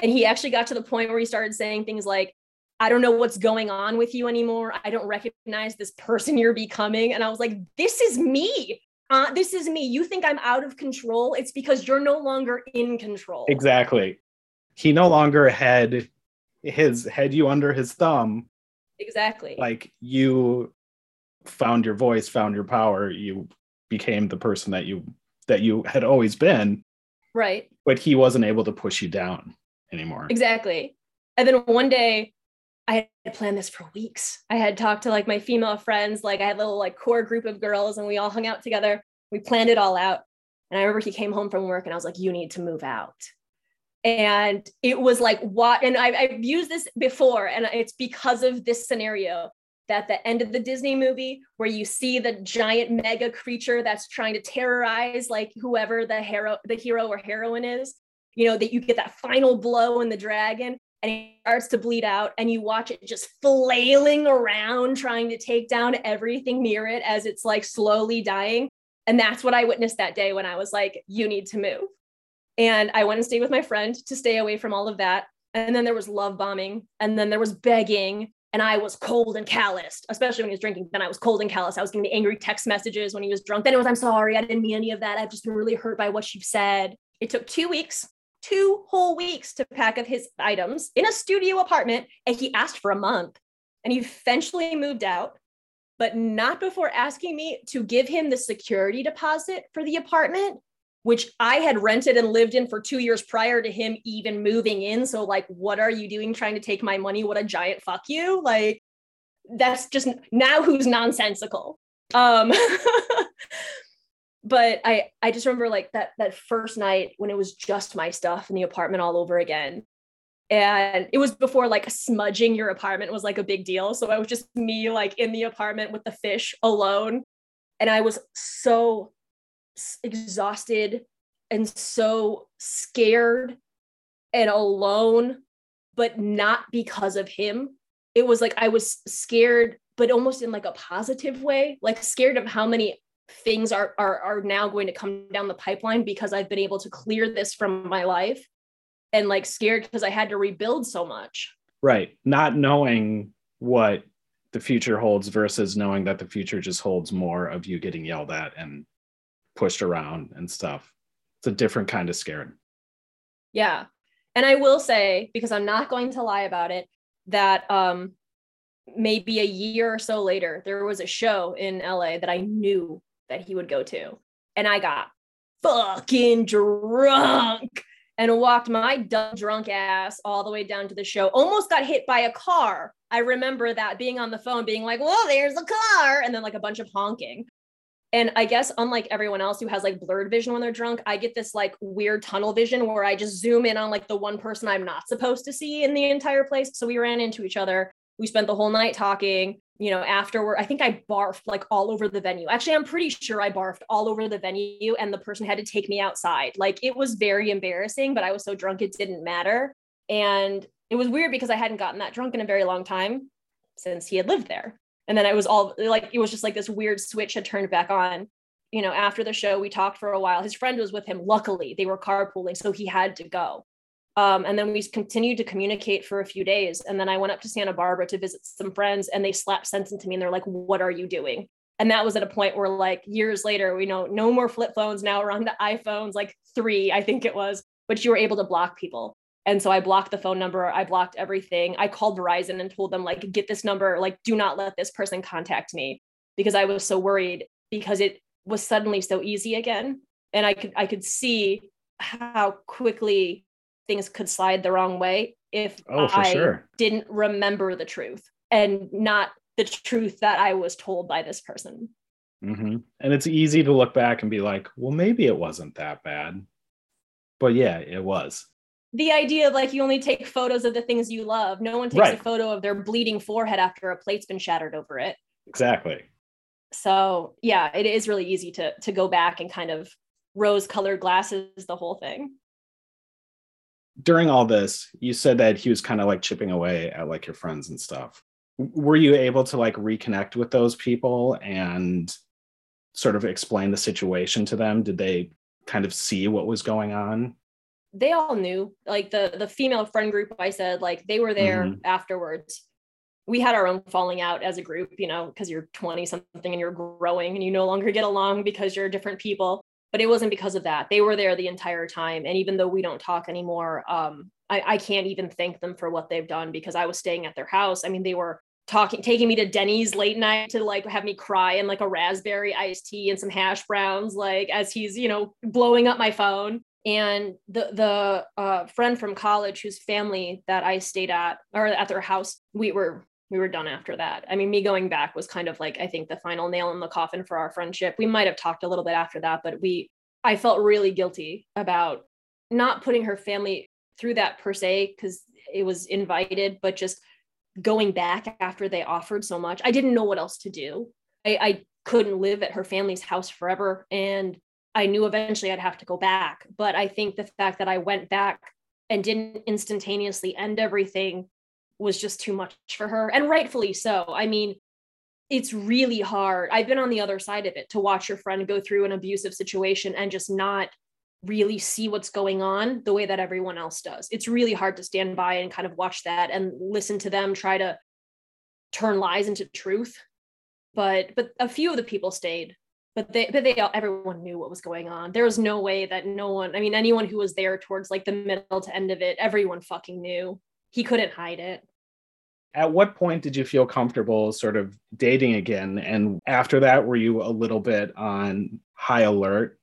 And he actually got to the point where he started saying things like, I don't know what's going on with you anymore. I don't recognize this person you're becoming. And I was like, this is me. This is me. You think I'm out of control? It's because you're no longer in control. Exactly. He no longer had you under his thumb. Exactly. Like you found your voice, found your power. You became the person that you had always been. Right. But he wasn't able to push you down anymore. Exactly. And then one day I had planned this for weeks. I had talked to like my female friends, like I had a little like core group of girls and we all hung out together. We planned it all out. And I remember he came home from work and I was like, you need to move out. And it was like, what? And I've used this before. And it's because of this scenario that the end of the Disney movie where you see the giant mega creature that's trying to terrorize like whoever the hero or heroine is, you know, that you get that final blow in the dragon. And it starts to bleed out and you watch it just flailing around, trying to take down everything near it as it's like slowly dying. And that's what I witnessed that day when I was like, you need to move. And I went and stayed with my friend to stay away from all of that. And then there was love bombing. And then there was begging. And I was cold and calloused, especially when he was drinking. Then I was cold and callous. I was getting the angry text messages when he was drunk. Then it was, I'm sorry, I didn't mean any of that. I've just been really hurt by what you've said. It took 2 weeks. 2 whole weeks to pack up his items in a studio apartment. And he asked for a month and he eventually moved out, but not before asking me to give him the security deposit for the apartment, which I had rented and lived in for 2 years prior to him even moving in. So like, what are you doing trying to take my money? What a giant fuck you. Like, that's just now who's nonsensical. But I just remember like that first night when it was just my stuff in the apartment all over again. And it was before like smudging your apartment was like a big deal. So I was just me like in the apartment with the fish alone. And I was so exhausted and so scared and alone, but not because of him. It was like I was scared, but almost in like a positive way, like scared of how many things are now going to come down the pipeline because I've been able to clear this from my life, and like scared because I had to rebuild so much. Right. Not knowing what the future holds versus knowing that the future just holds more of you getting yelled at and pushed around and stuff. It's a different kind of scared. Yeah. And I will say, because I'm not going to lie about it, that, maybe a year or so later, there was a show in LA that I knew that he would go to. And I got fucking drunk and walked my dumb drunk ass all the way down to the show. Almost got hit by a car. I remember that being on the phone being like, well, there's a car. And then like a bunch of honking. And I guess unlike everyone else who has like blurred vision when they're drunk, I get this like weird tunnel vision where I just zoom in on like the one person I'm not supposed to see in the entire place. So we ran into each other. We spent the whole night talking, you know, afterward. I think I barfed like all over the venue. Actually, I'm pretty sure I barfed all over the venue and the person had to take me outside. Like it was very embarrassing, but I was so drunk, it didn't matter. And it was weird because I hadn't gotten that drunk in a very long time since he had lived there. And then I was all like, it was just like this weird switch had turned back on. You know, after the show, we talked for a while. His friend was with him. Luckily, they were carpooling, so he had to go. And then we continued to communicate for a few days. And then I went up to Santa Barbara to visit some friends and they slapped sense into me and they're like, what are you doing? And that was at a point where like years later, we know no more flip phones. Now we're on the iPhones, like 3, I think it was, but you were able to block people. And so I blocked the phone number. I blocked everything. I called Verizon and told them, like, get this number, like, do not let this person contact me, because I was so worried, because it was suddenly so easy again. And I could see how quickly things could slide the wrong way if I didn't remember the truth, and not the truth that I was told by this person. Mm-hmm. And it's easy to look back and be like, well, maybe it wasn't that bad. But yeah, it was. The idea of, like, you only take photos of the things you love. No one takes a photo of their bleeding forehead after a plate's been shattered over it. Exactly. So yeah, it is really easy to go back and kind of rose-colored glasses the whole thing. During all this, you said that he was kind of like chipping away at like your friends and stuff. Were you able to like reconnect with those people and sort of explain the situation to them? Did they kind of see what was going on? They all knew, like the female friend group I said, like, they were there afterwards. We had our own falling out as a group, you know, because you're 20 something and you're growing and you no longer get along because you're different people. But it wasn't because of that. They were there the entire time. And even though we don't talk anymore, I can't even thank them for what they've done, because I was staying at their house. I mean, they were taking me to Denny's late night to like have me cry in like a raspberry iced tea and some hash browns, like as he's, you know, blowing up my phone. And the friend from college whose family that I stayed at, or at their house, we were done after that. I mean, me going back was kind of like, I think, the final nail in the coffin for our friendship. We might've talked a little bit after that, but I felt really guilty about not putting her family through that per se, because it was invited, but just going back after they offered so much. I didn't know what else to do. I couldn't live at her family's house forever. And I knew eventually I'd have to go back. But I think the fact that I went back and didn't instantaneously end everything was just too much for her, and rightfully so. I mean, it's really hard. I've been on the other side of it, to watch your friend go through an abusive situation and just not really see what's going on the way that everyone else does. It's really hard to stand by and kind of watch that and listen to them try to turn lies into truth. But a few of the people stayed, everyone knew what was going on. There was no way that anyone who was there towards like the middle to end of it, everyone fucking knew. He couldn't hide it. At what point did you feel comfortable sort of dating again? And after that, were you a little bit on high alert?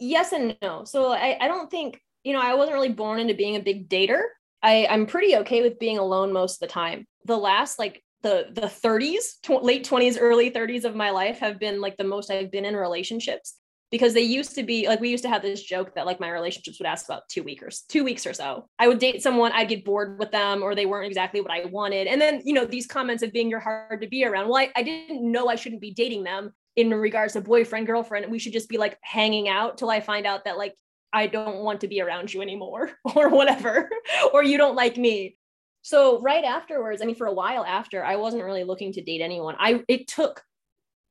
Yes and no. So I don't think, you know, I wasn't really born into being a big dater. I'm pretty okay with being alone most of the time. The last, like the 30s, late 20s, early 30s of my life have been like the most I've been in relationships, because they used to be like, we used to have this joke that like my relationships would last about 2 weeks or so. I would date someone, I'd get bored with them, or they weren't exactly what I wanted. And then, you know, these comments of being, you're hard to be around. Well, I didn't know I shouldn't be dating them in regards to boyfriend, girlfriend. We should just be like hanging out till I find out that like, I don't want to be around you anymore or whatever, or you don't like me. So right afterwards, I mean, for a while after, I wasn't really looking to date anyone. It took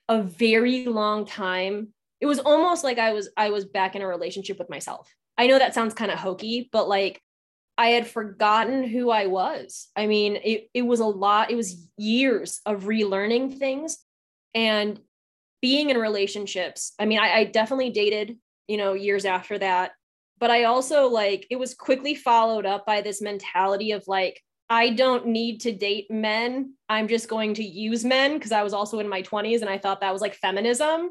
a very long time. It was almost like I was back in a relationship with myself. I know that sounds kind of hokey, but like I had forgotten who I was. I mean, it was a lot. It was years of relearning things and being in relationships. I mean, I definitely dated, you know, years after that, but I also like, it was quickly followed up by this mentality of like, I don't need to date men. I'm just going to use men, because I was also in my 20s and I thought that was like feminism.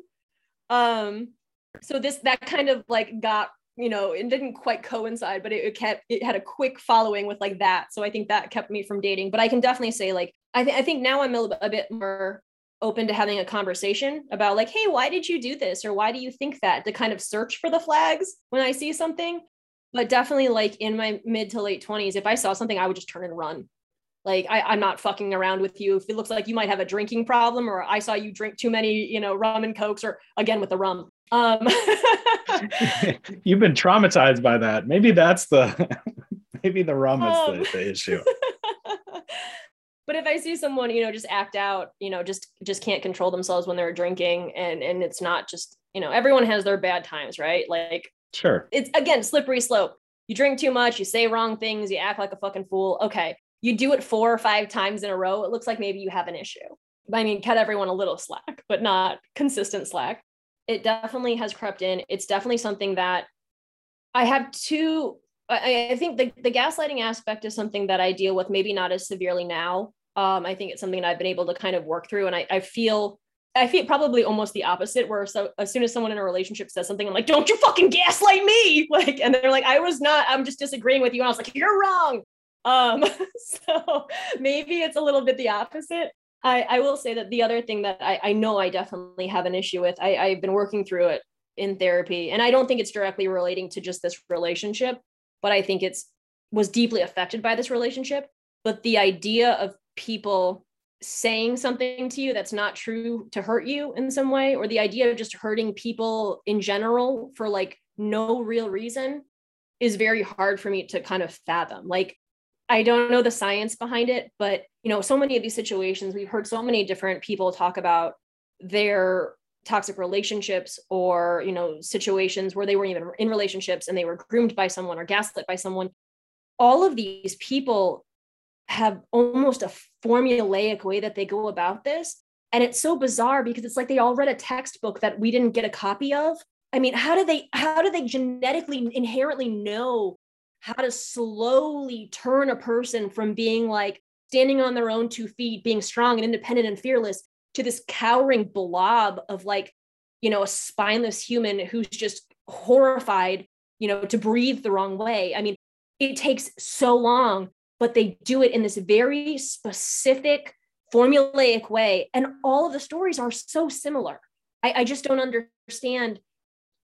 So that kind of like got, you know, it didn't quite coincide, but it had a quick following with like that. So I think that kept me from dating, but I can definitely say like, I think now I'm a bit more open to having a conversation about like, hey, why did you do this? Or why do you think that? To kind of search for the flags when I see something. But definitely like in my mid to late 20s, if I saw something, I would just turn and run. Like I'm not fucking around with you. If it looks like you might have a drinking problem, or I saw you drink too many, you know, rum and cokes, or again with the rum. You've been traumatized by that. Maybe that's the rum is the issue. But if I see someone, you know, just act out, you know, just can't control themselves when they're drinking, and it's not just, you know, everyone has their bad times, right? Like, sure. It's again, slippery slope. You drink too much, you say wrong things, you act like a fucking fool. Okay. You do it 4 or 5 times in a row, it looks like maybe you have an issue. I mean, cut everyone a little slack, but not consistent slack. It definitely has crept in. It's definitely something that I have two I think the gaslighting aspect is something that I deal with, maybe not as severely now. I think it's something that I've been able to kind of work through. And I feel probably almost the opposite, where so as soon as someone in a relationship says something, I'm like, don't you fucking gaslight me. Like, and they're like, I was not, I'm just disagreeing with you. And I was like, you're wrong. So maybe it's a little bit the opposite. I will say that the other thing that I know I definitely have an issue with, I've been working through it in therapy, and I don't think it's directly relating to just this relationship, but I think was deeply affected by this relationship. But the idea of people saying something to you that's not true to hurt you in some way, or the idea of just hurting people in general for like no real reason, is very hard for me to kind of fathom. Like, I don't know the science behind it, but you know, so many of these situations, we've heard so many different people talk about their toxic relationships, or, you know, situations where they weren't even in relationships and they were groomed by someone or gaslit by someone. All of these people have almost a formulaic way that they go about this. And it's so bizarre, because it's like they all read a textbook that we didn't get a copy of. I mean, how do they genetically inherently know how to slowly turn a person from being like standing on their own 2 feet, being strong and independent and fearless, to this cowering blob of like, you know, a spineless human who's just horrified, you know, to breathe the wrong way? I mean, it takes so long, but they do it in this very specific formulaic way. And all of the stories are so similar. I just don't understand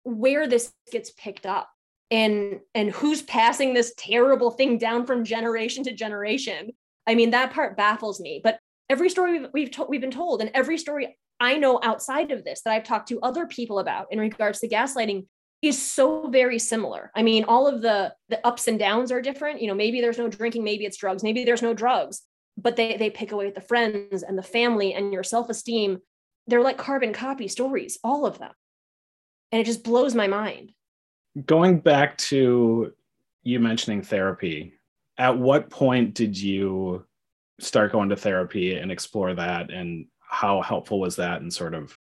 where this gets picked up and who's passing this terrible thing down from generation to generation. I mean, that part baffles me. But every story we've been told, and every story I know outside of this that I've talked to other people about in regards to gaslighting, is so very similar. I mean, all of the ups and downs are different. You know, maybe there's no drinking, maybe it's drugs, maybe there's no drugs, but they pick away at the friends and the family and your self-esteem. They're like carbon copy stories, all of them. And it just blows my mind. Going back to you mentioning therapy, at what point did you start going to therapy and explore that? And how helpful was that in sort of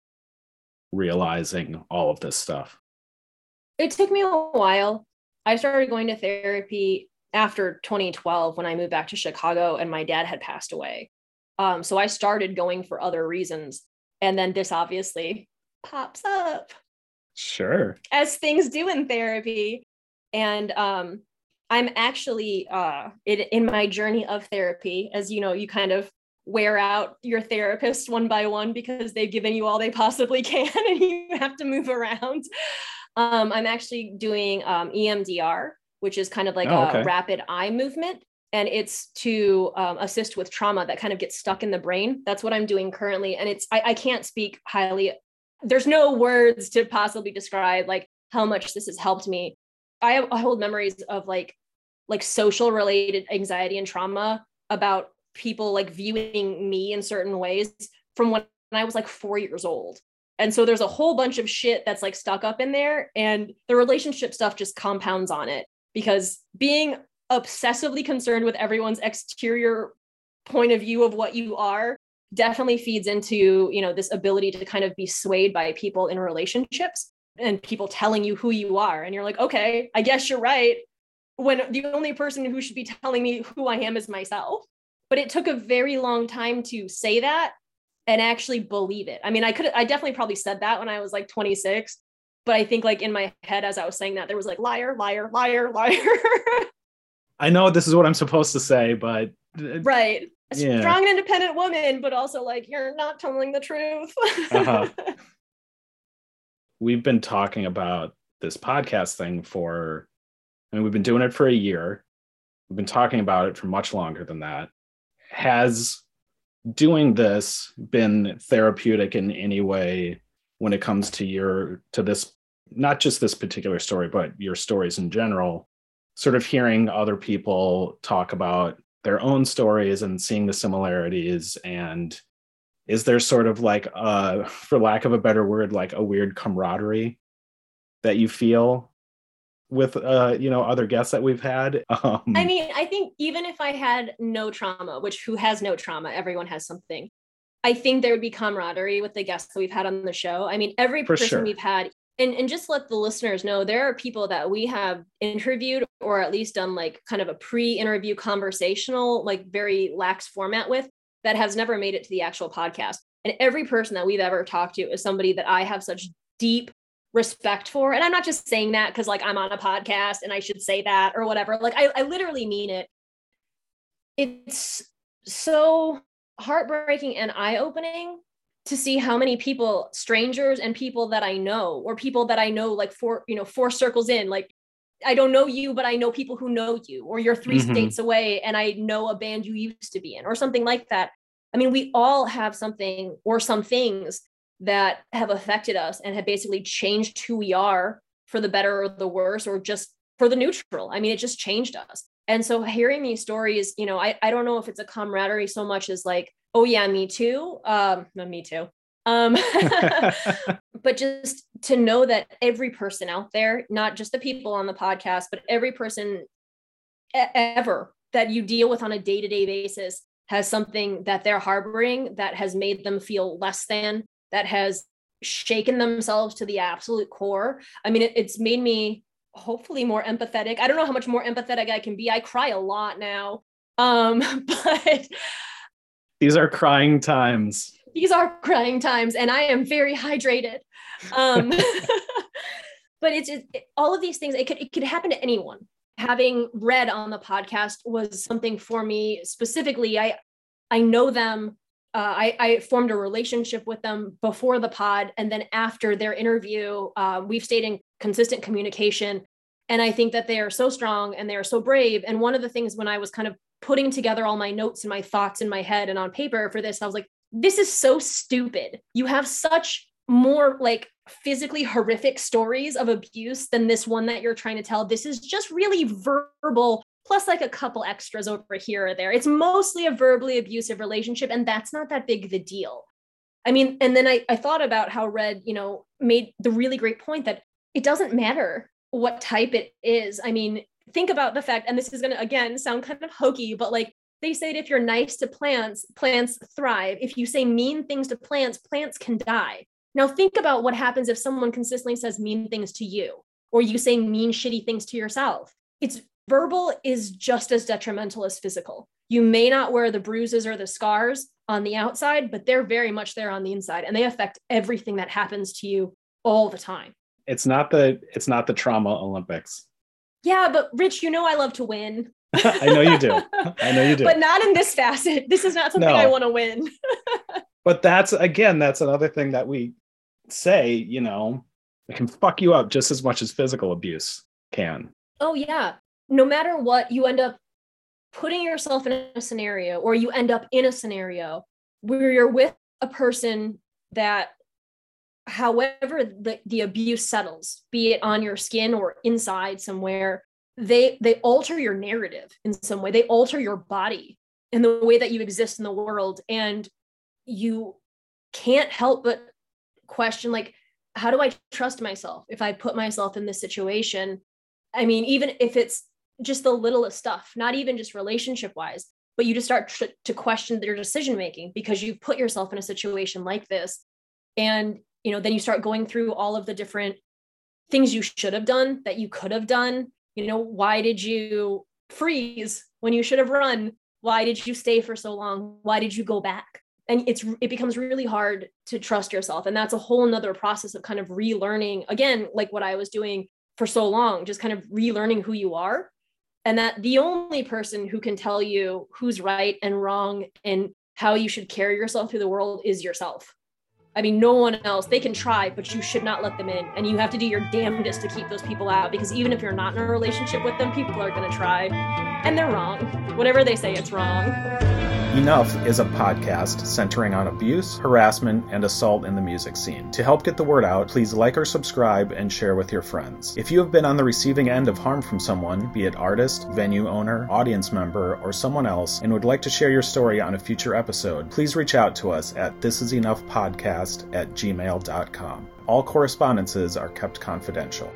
realizing all of this stuff? It took me a while. I started going to therapy after 2012, when I moved back to Chicago and my dad had passed away. So I started going for other reasons. And then this obviously pops up. Sure. As things do in therapy. And I'm actually in my journey of therapy, as you know, you kind of wear out your therapist one by one because they've given you all they possibly can and you have to move around. I'm actually doing EMDR, which is kind of like a rapid eye movement. And it's to assist with trauma that kind of gets stuck in the brain. That's what I'm doing currently. And it's, I can't speak highly. There's no words to possibly describe like how much this has helped me. I hold memories of like social related anxiety and trauma about people like viewing me in certain ways from when I was like 4 years old. And so there's a whole bunch of shit that's like stuck up in there, and the relationship stuff just compounds on it, because being obsessively concerned with everyone's exterior point of view of what you are definitely feeds into, you know, this ability to kind of be swayed by people in relationships and people telling you who you are. And you're like, okay, I guess you're right, when the only person who should be telling me who I am is myself. But it took a very long time to say that and actually believe it. I mean, I definitely probably said that when I was like 26, but I think like in my head, as I was saying that, there was like, liar, liar, liar, liar. I know this is what I'm supposed to say, but. Right. Yeah. Strong and independent woman, but also like, you're not telling the truth. Uh-huh. We've been talking about this podcast thing we've been doing it for a year. We've been talking about it for much longer than that. Has doing this been therapeutic in any way when it comes to this, not just this particular story, but your stories in general, sort of hearing other people talk about their own stories and seeing the similarities? And is there sort of like a, for lack of a better word, like a weird camaraderie that you feel with, you know, other guests that we've had? I mean, I think even if I had no trauma, which who has no trauma, everyone has something. I think there would be camaraderie with the guests that we've had on the show. I mean, every person we've had, And just let the listeners know, there are people that we have interviewed or at least done like kind of a pre-interview conversational, like very lax format with, that has never made it to the actual podcast. And every person that we've ever talked to is somebody that I have such deep respect for. And I'm not just saying that because like I'm on a podcast and I should say that or whatever. Like I literally mean it. It's so heartbreaking and eye-opening to see how many people, strangers and people that I know, or people that I know, like four circles in, like, I don't know you, but I know people who know you, or you're three states away and I know a band you used to be in or something like that. I mean, we all have something or some things that have affected us and have basically changed who we are for the better or the worse, or just for the neutral. I mean, it just changed us. And so hearing these stories, you know, I don't know if it's a camaraderie so much as like, oh yeah, me too. No, me too. But just to know that every person out there, not just the people on the podcast, but every person ever that you deal with on a day-to-day basis has something that they're harboring that has made them feel less than, that has shaken themselves to the absolute core. I mean, it's made me hopefully more empathetic. I don't know how much more empathetic I can be. I cry a lot now. But these are crying times. These are crying times, and I am very hydrated. But it's all of these things. It could happen to anyone. Having read on the podcast was something for me specifically. I know them. I formed a relationship with them before the pod, and then after their interview, we've stayed in consistent communication. And I think that they are so strong and they are so brave. And one of the things when I was kind of putting together all my notes and my thoughts in my head and on paper for this, I was like, this is so stupid. You have such more like physically horrific stories of abuse than this one that you're trying to tell. This is just really verbal, plus like a couple extras over here or there. It's mostly a verbally abusive relationship, and that's not that big of a deal. I mean, and then I thought about how Red, you know, made the really great point that it doesn't matter what type it is. I mean, think about the fact, and this is going to, again, sound kind of hokey, but like they say that if you're nice to plants, plants thrive. If you say mean things to plants, plants can die. Now think about what happens if someone consistently says mean things to you, or you say mean, shitty things to yourself. It's verbal is just as detrimental as physical. You may not wear the bruises or the scars on the outside, but they're very much there on the inside, and they affect everything that happens to you all the time. It's not the trauma Olympics. Yeah, but Rich, you know I love to win. I know you do. But not in this facet. This is not something I want to win. But that's another thing that we say, you know, it can fuck you up just as much as physical abuse can. Oh, yeah. No matter what, you end up putting yourself in a scenario, or you end up in a scenario where you're with a person that, however the abuse settles, be it on your skin or inside somewhere, they alter your narrative in some way. They alter your body and the way that you exist in the world. And you can't help but question, like, how do I trust myself if I put myself in this situation? I mean, even if it's just the littlest stuff, not even just relationship wise, but you just start to question your decision making because you've put yourself in a situation like this. And you know, then you start going through all of the different things you should have done, that you could have done. You know, why did you freeze when you should have run? Why did you stay for so long? Why did you go back? And it becomes really hard to trust yourself. And that's a whole nother process of kind of relearning, again, like what I was doing for so long, just kind of relearning who you are. And that the only person who can tell you who's right and wrong and how you should carry yourself through the world is yourself. I mean, no one else. They can try, but you should not let them in. And you have to do your damnedest to keep those people out, because even if you're not in a relationship with them, people are going to try. And they're wrong. Whatever they say, it's wrong. Enough is a podcast centering on abuse, harassment, and assault in the music scene. To help get the word out, please like or subscribe and share with your friends. If you have been on the receiving end of harm from someone, be it artist, venue owner, audience member, or someone else, and would like to share your story on a future episode, please reach out to us at thisisEnoughPodcast@gmail.com. All correspondences are kept confidential.